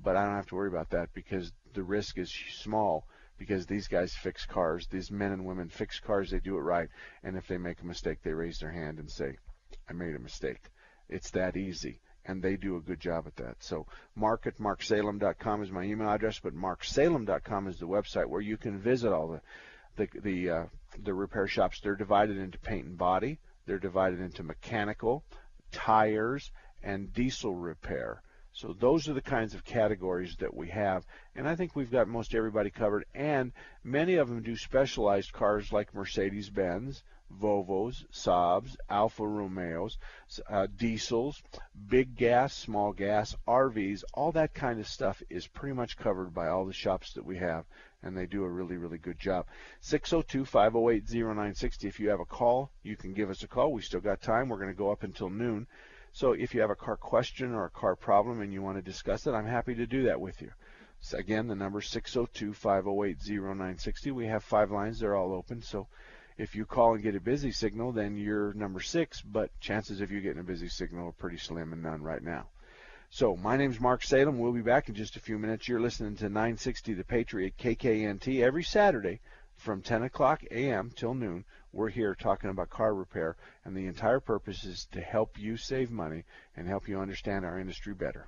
But I don't have to worry about that because the risk is small, because these guys fix cars, these men and women fix cars, they do it right, and if they make a mistake, they raise their hand and say, I made a mistake. It's that easy, and they do a good job at that. So Mark at marksalem.com is my email address, but marksalem.com is the website where you can visit all the repair shops. They're divided into paint and body. They're divided into mechanical, tires, and diesel repair. So those are the kinds of categories that we have, and I think we've got most everybody covered, and many of them do specialized cars like Mercedes-Benz, Volvos, Saabs, Alfa Romeos, diesels, big gas, small gas, RVs, all that kind of stuff is pretty much covered by all the shops that we have, and they do a really, really good job. 602-508-0960. If you have a call, you can give us a call. We still got time. We're going to go up until noon. So if you have a car question or a car problem and you want to discuss it, I'm happy to do that with you. So again, the number is 602-508-0960. We have five lines. They're all open. So if you call and get a busy signal, then you're number six, but chances of you getting a busy signal are pretty slim and none right now. So my name's Mark Salem. We'll be back in just a few minutes. You're listening to 960 The Patriot, KKNT, every Saturday from 10 o'clock a.m. till noon. We're here talking about car repair, and the entire purpose is to help you save money and help you understand our industry better.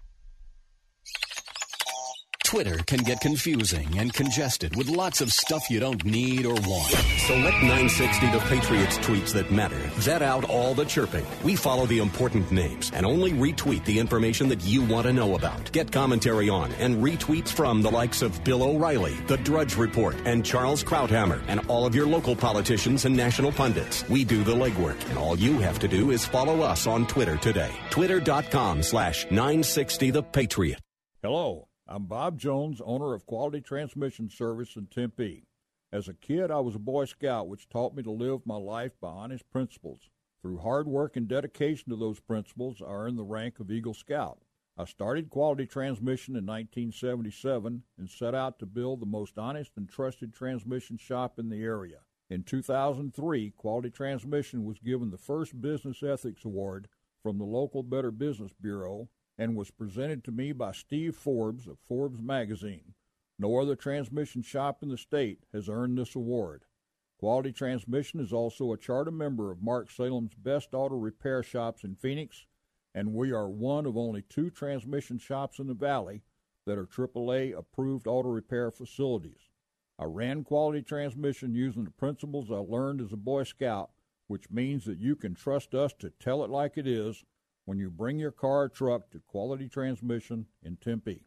Twitter can get confusing and congested with lots of stuff you don't need or want. So let 960 The Patriot's tweets that matter vet out all the chirping. We follow the important names and only retweet the information that you want to know about. Get commentary on and retweets from the likes of Bill O'Reilly, The Drudge Report, and Charles Krauthammer, and all of your local politicians and national pundits. We do the legwork, and all you have to do is follow us on Twitter today. Twitter.com/960 The Patriot. Hello. I'm Bob Jones, owner of Quality Transmission Service in Tempe. As a kid, I was a Boy Scout, which taught me to live my life by honest principles. Through hard work and dedication to those principles, I earned the rank of Eagle Scout. I started Quality Transmission in 1977 and set out to build the most honest and trusted transmission shop in the area. In 2003, Quality Transmission was given the first Business Ethics Award from the local Better Business Bureau, and was presented to me by Steve Forbes of Forbes Magazine. No other transmission shop in the state has earned this award. Quality Transmission is also a charter member of Mark Salem's Best Auto Repair Shops in Phoenix, and we are one of only two transmission shops in the valley that are AAA-approved auto repair facilities. I ran Quality Transmission using the principles I learned as a Boy Scout, which means that you can trust us to tell it like it is when you bring your car or truck to Quality Transmission in Tempe.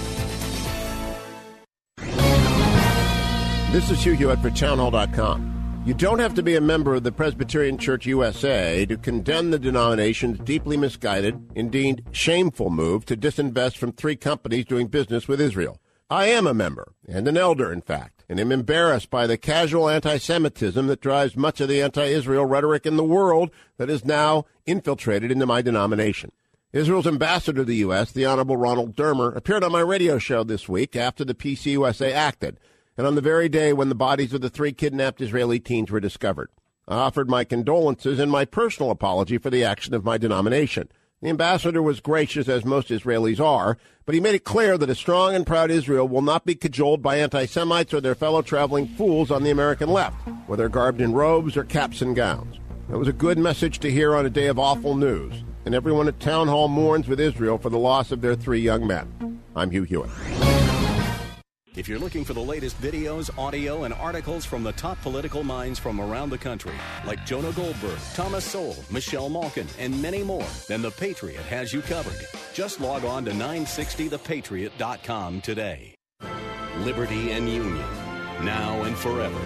This is Hugh Hewitt for townhall.com. You don't have to be a member of the Presbyterian Church USA to condemn the denomination's deeply misguided, indeed shameful move to disinvest from three companies doing business with Israel. I am a member, and an elder, in fact, and am embarrassed by the casual anti-Semitism that drives much of the anti-Israel rhetoric in the world that is now infiltrated into my denomination. Israel's ambassador to the U.S., the Honorable Ronald Dermer, appeared on my radio show this week after the PCUSA acted, and on the very day when the bodies of the three kidnapped Israeli teens were discovered. I offered my condolences and my personal apology for the action of my denomination. The ambassador was gracious, as most Israelis are, but he made it clear that a strong and proud Israel will not be cajoled by anti-Semites or their fellow traveling fools on the American left, whether garbed in robes or caps and gowns. It was a good message to hear on a day of awful news, and everyone at Town Hall mourns with Israel for the loss of their three young men. I'm Hugh Hewitt. If you're looking for the latest videos, audio, and articles from the top political minds from around the country, like Jonah Goldberg, Thomas Sowell, Michelle Malkin, and many more, then The Patriot has you covered. Just log on to 960thepatriot.com today. Liberty and union, now and forever,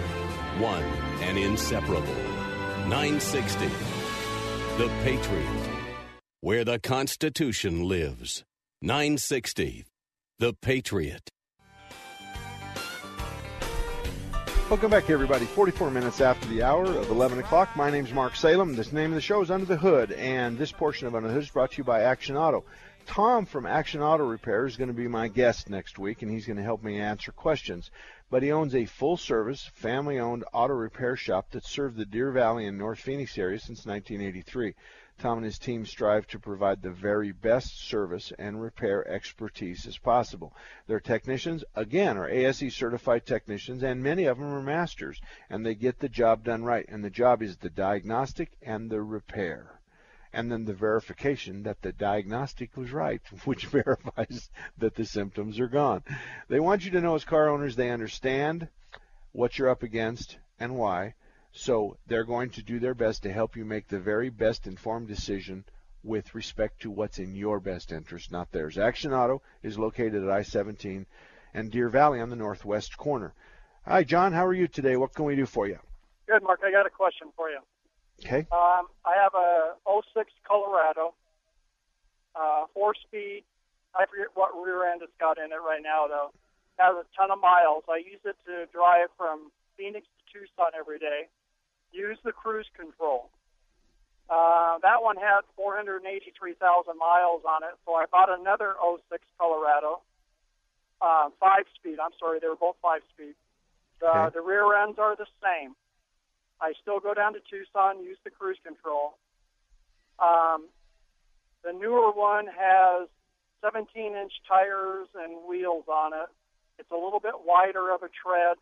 one and inseparable. 960, The Patriot, where the Constitution lives. 960, The Patriot. Welcome back, everybody. 44 minutes after the hour of 11 o'clock. My name's Mark Salem. The name of the show is Under the Hood, and this portion of Under the Hood is brought to you by Action Auto. Tom from Action Auto Repair is going to be my guest next week, and he's going to help me answer questions. But he owns a full-service, family-owned auto repair shop that served the Deer Valley and North Phoenix area since 1983. Tom and his team strive to provide the very best service and repair expertise as possible. Their technicians, again, are ASE-certified technicians, and many of them are masters, and they get the job done right. And the job is the diagnostic and the repair, and then the verification that the diagnostic was right, which verifies that the symptoms are gone. They want you to know, as car owners, they understand what you're up against and why. So they're going to do their best to help you make the very best informed decision with respect to what's in your best interest, not theirs. Action Auto is located at I-17 and Deer Valley on the northwest corner. Hi, John. How are you today? What can we do for you? Good, Mark. I got a question for you. Okay. I have a 06 Colorado, 4-speed. I forget what rear end it's got in it right now, though. It has a ton of miles. I use it to drive from Phoenix to Tucson every day. Use the cruise control. That one had 483,000 miles on it, so I bought another 06 Colorado, 5-speed. I'm sorry, they were both 5-speed. Okay. The rear ends are the same. I still go down to Tucson, use the cruise control. The newer one has 17-inch tires and wheels on it. It's a little bit wider of a tread,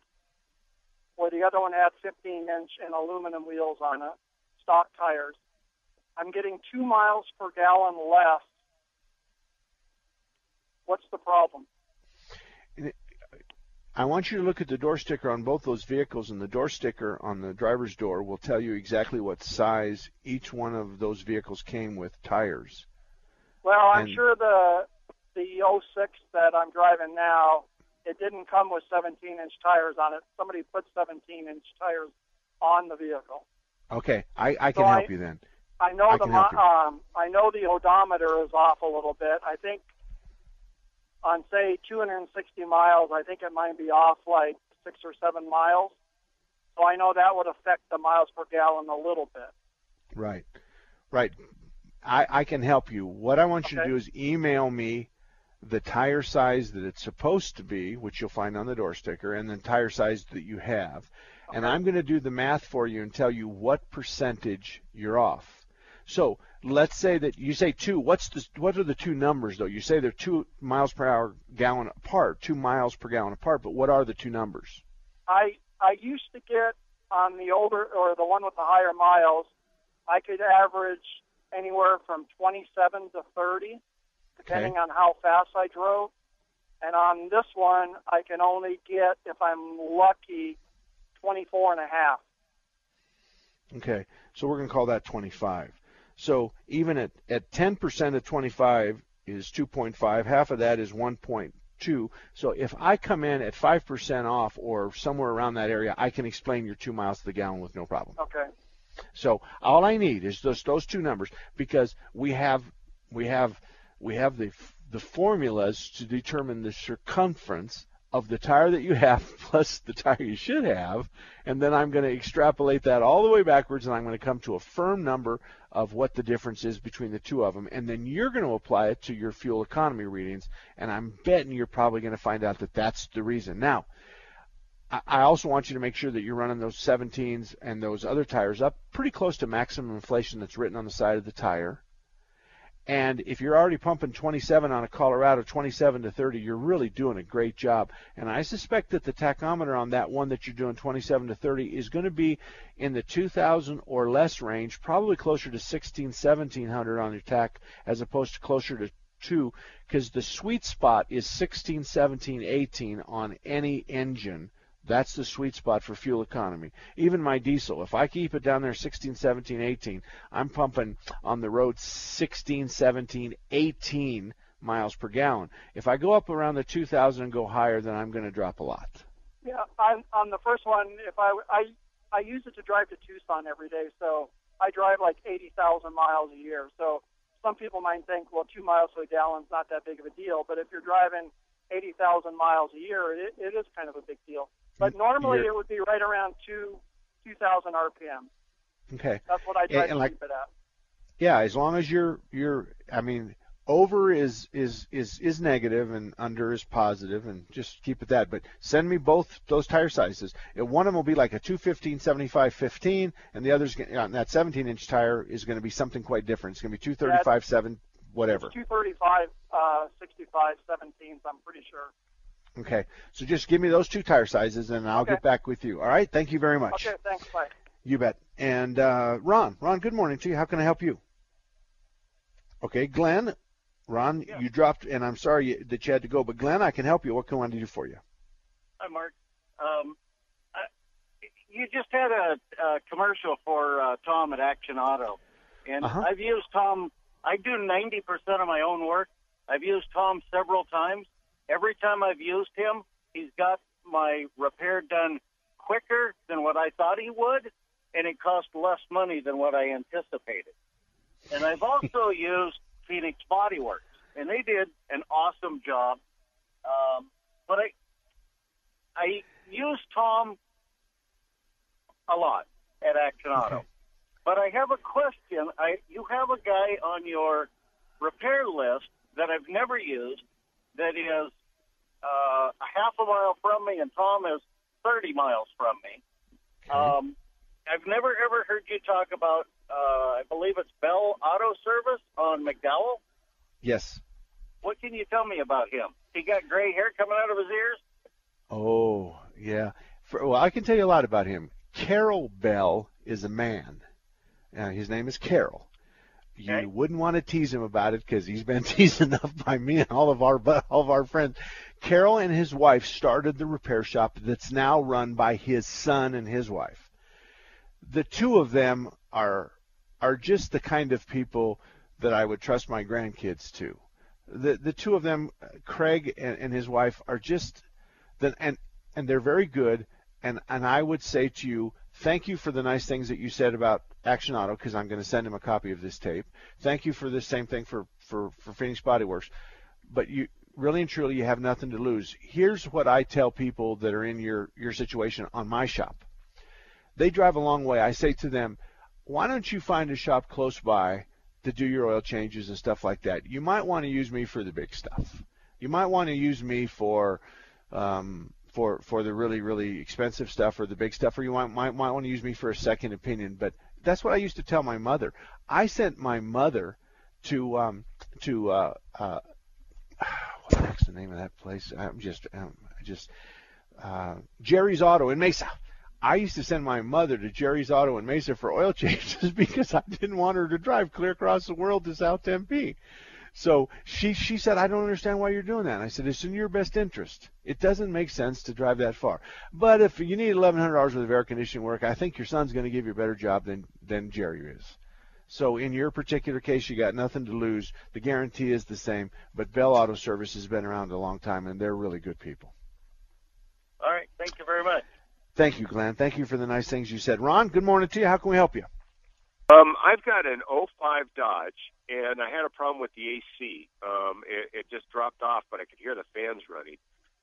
where the other one had 15-inch and aluminum wheels on it, stock tires. I'm getting 2 miles per gallon less. What's the problem? I want you to look at the door sticker on both those vehicles, and the door sticker on the driver's door will tell you exactly what size each one of those vehicles came with tires. Well, I'm sure the 06 that I'm driving now, it didn't come with 17-inch tires on it. Somebody put 17-inch tires on the vehicle. Okay, I can help you then. I know the odometer is off a little bit. I think on, say, 260 miles, I think it might be off like 6 or 7 miles. So I know that would affect the miles per gallon a little bit. Right. I can help you. What I want you to do is email me the tire size that it's supposed to be, which you'll find on the door sticker, and the tire size that you have. Okay. And I'm going to do the math for you and tell you what percentage you're off. So let's say that you say two. What are the two numbers, though? You say they're 2 miles per hour gallon apart, 2 miles per gallon apart, but what are the two numbers? I used to get on the older, or the one with the higher miles, I could average anywhere from 27 to 30. Depending on how fast I drove. And on this one, I can only get, if I'm lucky, 24 and a half. Okay, so we're going to call that 25. So even at 10% of 25 is 2.5. Half of that is 1.2. So if I come in at 5% off or somewhere around that area, I can explain your 2 miles to the gallon with no problem. Okay. So all I need is just those two numbers, because we have the formulas to determine the circumference of the tire that you have plus the tire you should have, and then I'm going to extrapolate that all the way backwards, and I'm going to come to a firm number of what the difference is between the two of them, and then you're going to apply it to your fuel economy readings, and I'm betting you're probably going to find out that that's the reason. Now, I also want you to make sure that you're running those 17s and those other tires up pretty close to maximum inflation that's written on the side of the tire. And if you're already pumping 27 on a Colorado, 27 to 30, you're really doing a great job. And I suspect that the tachometer on that one that you're doing 27 to 30 is going to be in the 2,000 or less range, probably closer to 16, 1,700 on your tach as opposed to closer to 2, because the sweet spot is 16, 17, 18 on any engine. That's the sweet spot for fuel economy. Even my diesel, if I keep it down there 16, 17, 18, I'm pumping on the road 16, 17, 18 miles per gallon. If I go up around the 2,000 and go higher, then I'm going to drop a lot. Yeah, on the first one, if I use it to drive to Tucson every day, so I drive like 80,000 miles a year. So some people might think, well, 2 miles to a gallon is not that big of a deal, but if you're driving 80,000 miles a year, it is kind of a big deal. But normally it would be right around 2,000 RPM. Okay. That's what I try to keep it at. Yeah, as long as you're I mean, over is negative and under is positive, and just keep it that. But send me both those tire sizes. One of them will be like a 215, 75, 15, and the other's on that 17-inch tire is going to be something quite different. It's going to be 235, 7, whatever. 235, 65, 17, I'm pretty sure. Okay, so just give me those two tire sizes, and I'll get back with you. All right, thank you very much. Okay, thanks, bye. You bet. And Ron, good morning to you. How can I help you? Okay, Glenn, Ron, you dropped, and I'm sorry that you had to go, but Glenn, I can help you. What can I do for you? Hi, Mark. You just had a commercial for Tom at Action Auto, and I've used Tom. I do 90% of my own work. I've used Tom several times. Every time I've used him, he's got my repair done quicker than what I thought he would, and it cost less money than what I anticipated. And I've also used Phoenix Body Works, and they did an awesome job. But I use Tom a lot at Action Auto. Okay. But I have a question. You have a guy on your repair list that I've never used, that is half a mile from me, and Tom is 30 miles from me. Okay. I've never, ever heard you talk about, I believe it's Bell Auto Service on McDowell. Yes. What can you tell me about him? He got gray hair coming out of his ears? Oh, yeah. Well, I can tell you a lot about him. Carol Bell is a man. His name is Carol. You wouldn't want to tease him about it because he's been teased enough by me and all of our friends. Carol and his wife started the repair shop that's now run by his son and his wife. The two of them are just the kind of people that I would trust my grandkids to. The two of them, Craig and his wife, are just and they're very good. And I would say to you, thank you for the nice things that you said about Action Auto, because I'm going to send him a copy of this tape. Thank you for the same thing for Phoenix Body Works. But you really and truly, you have nothing to lose. Here's what I tell people that are in your situation on my shop. They drive a long way. I say to them, why don't you find a shop close by to do your oil changes and stuff like that? You might want to use me for the big stuff. You might want to use me for the really, really expensive stuff or the big stuff, or you might want to use me for a second opinion. But that's what I used to tell my mother. I sent my mother to what the heck's the name of that place? Jerry's Auto in Mesa. I used to send my mother to Jerry's Auto in Mesa for oil changes because I didn't want her to drive clear across the world to South Tempe. So she said, I don't understand why you're doing that. And I said, it's in your best interest. It doesn't make sense to drive that far. But if you need $1,100 worth of air conditioning work, I think your son's going to give you a better job than Jerry is. So in your particular case, you got nothing to lose. The guarantee is the same. But Bell Auto Service has been around a long time, and they're really good people. All right. Thank you very much. Thank you, Glenn. Thank you for the nice things you said. Ron, good morning to you. How can we help you? I've got an 05 Dodge, and I had a problem with the AC. It just dropped off, but I could hear the fans running.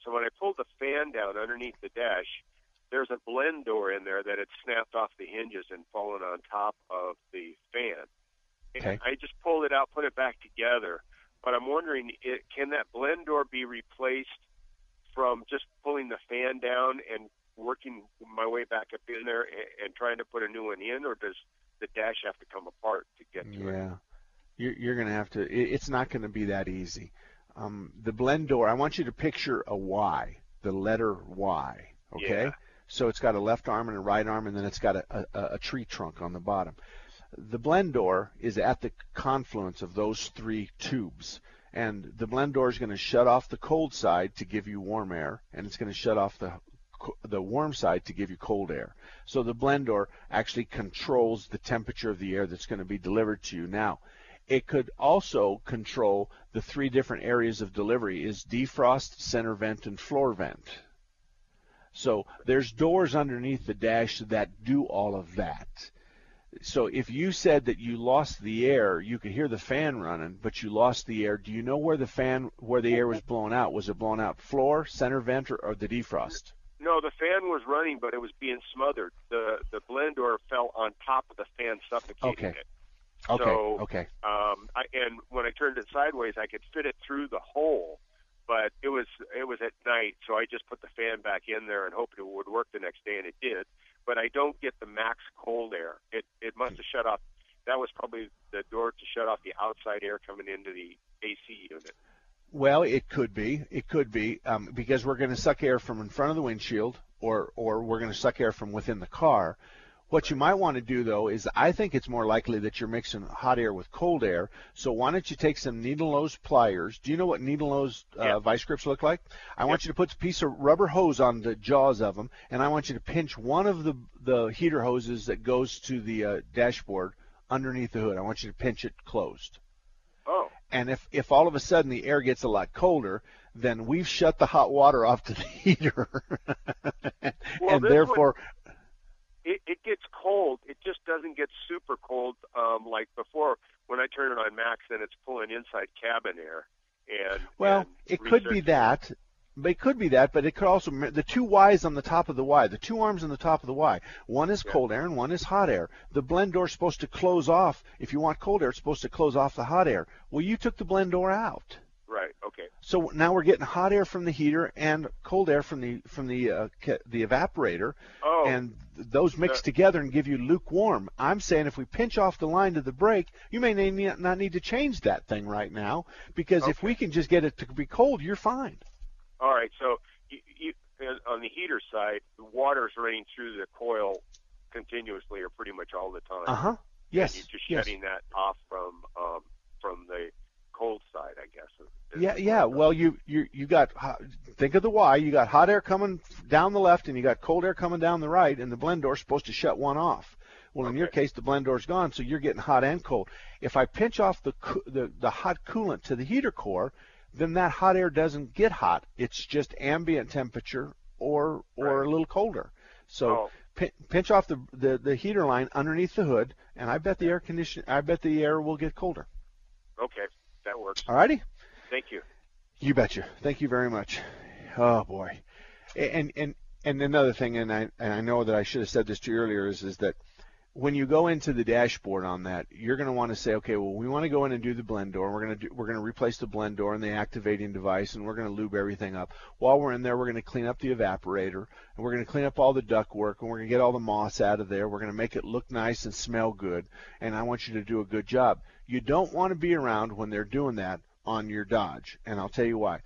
So when I pulled the fan down underneath the dash, there's a blend door in there that had snapped off the hinges and fallen on top of the fan. Okay. I just pulled it out, put it back together. But I'm wondering, can that blend door be replaced from just pulling the fan down and working my way back up in there and trying to put a new one in, or does the dash have to come apart to get to it? Yeah, you're going to have to. It's not going to be that easy. The blend door, I want you to picture a Y, the letter Y, okay? Yeah. So it's got a left arm and a right arm, and then it's got a tree trunk on the bottom. The blend door is at the confluence of those three tubes, and the blend door is going to shut off the cold side to give you warm air, and it's going to shut off the warm side to give you cold air. So the blend door actually controls the temperature of the air that's going to be delivered to you. Now, it could also control the three different areas of delivery: is defrost, center vent, and floor vent. So there's doors underneath the dash that do all of that. So if you said that you lost the air, you could hear the fan running, but you lost the air. Do you know where the air was blown out? Was it blown out floor, center vent, or the defrost? No, the fan was running, but it was being smothered. The blend door fell on top of the fan, suffocating it. Okay. So, okay. And when I turned it sideways, I could fit it through the hole, but it was at night, so I just put the fan back in there and hoped it would work the next day, and it did. But I don't get the max cold air. It must have shut off. That was probably the door to shut off the outside air coming into the AC unit. Well, it could be. It could be, because we're going to suck air from in front of the windshield, or we're going to suck air from within the car. What you might want to do, though, is I think it's more likely that you're mixing hot air with cold air. So why don't you take some needle-nose pliers? Do you know what needle-nose vice grips look like? I want you to put a piece of rubber hose on the jaws of them, and I want you to pinch one of the heater hoses that goes to the dashboard underneath the hood. I want you to pinch it closed. Oh. And if all of a sudden the air gets a lot colder, then we've shut the hot water off to the heater. And therefore... It gets cold. It just doesn't get super cold like before. When I turn it on max, then it's pulling inside cabin air. It could be that, but it could also – the two Ys on the top of the Y, the two arms on the top of the Y, one is cold air and one is hot air. The blend door is supposed to close off. If you want cold air, it's supposed to close off the hot air. Well, you took the blend door out. Right, okay. So now we're getting hot air from the heater and cold air from the evaporator, and those mix together and give you lukewarm. I'm saying if we pinch off the line to the brake, you may not need to change that thing right now, because if we can just get it to be cold, you're fine. All right, so you, on the heater side, the water's running through the coil continuously or pretty much all the time. Uh-huh, yes. And you're just shutting that off from the cold side, I guess. Yeah. Well, you got, think of the Y. You got hot air coming down the left, and you got cold air coming down the right, and the blend door's supposed to shut one off. Well, in your case, the blend door's gone, so you're getting hot and cold. If I pinch off the hot coolant to the heater core, then that hot air doesn't get hot. It's just ambient temperature or a little colder. So. Oh. Pinch off the heater line underneath the hood, and I bet the air will get colder. Okay. That works. All righty. Thank you. You betcha. Thank you very much. Oh boy. And another thing, and I know that I should have said this to you earlier, is that when you go into the dashboard on that, you're going to want to say, okay, well, we want to go in and do the blend door. We're going to replace the blend door and the activating device, and we're going to lube everything up. While we're in there, we're going to clean up the evaporator, and we're going to clean up all the ductwork, and we're going to get all the moss out of there. We're going to make it look nice and smell good, and I want you to do a good job. You don't want to be around when they're doing that on your Dodge, and I'll tell you why.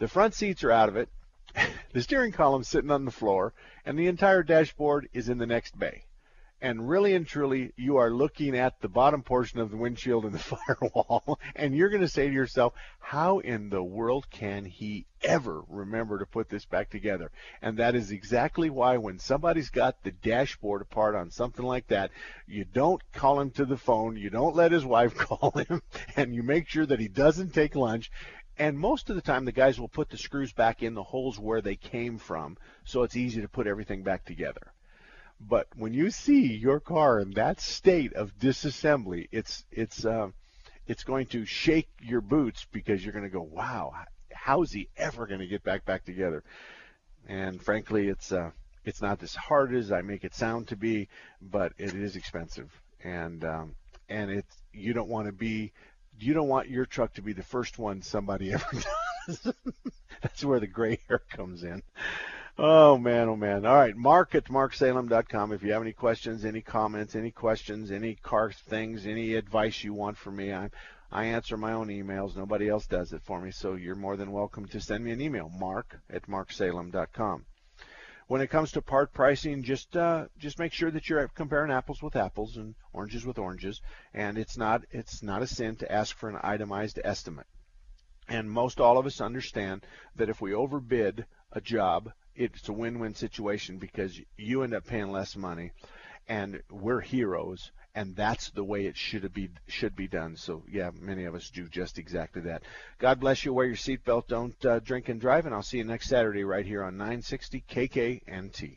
The front seats are out of it. The steering column's sitting on the floor, and the entire dashboard is in the next bay. And really and truly, you are looking at the bottom portion of the windshield and the firewall, and you're going to say to yourself, how in the world can he ever remember to put this back together? And that is exactly why when somebody's got the dashboard apart on something like that, you don't call him to the phone, you don't let his wife call him, and you make sure that he doesn't take lunch. And most of the time, the guys will put the screws back in the holes where they came from, so it's easy to put everything back together. But when you see your car in that state of disassembly, it's going to shake your boots, because you're going to go, wow, how is he ever going to get back together? And frankly, it's not as hard as I make it sound to be, but it is expensive, and it's you don't want your truck to be the first one somebody ever does. That's where the gray hair comes in. Oh, man, oh, man. All right, Mark at MarkSalem.com. If you have any questions, any comments, any questions, any car things, any advice you want from me, I answer my own emails. Nobody else does it for me, so you're more than welcome to send me an email, Mark at MarkSalem.com. When it comes to part pricing, just make sure that you're comparing apples with apples and oranges with oranges, and it's not a sin to ask for an itemized estimate. And most all of us understand that if we overbid a job, it's a win-win situation because you end up paying less money, and we're heroes, and that's the way it should be done. So, yeah, many of us do just exactly that. God bless you. Wear your seatbelt. Don't drink and drive, and I'll see you next Saturday right here on 960 KKNT.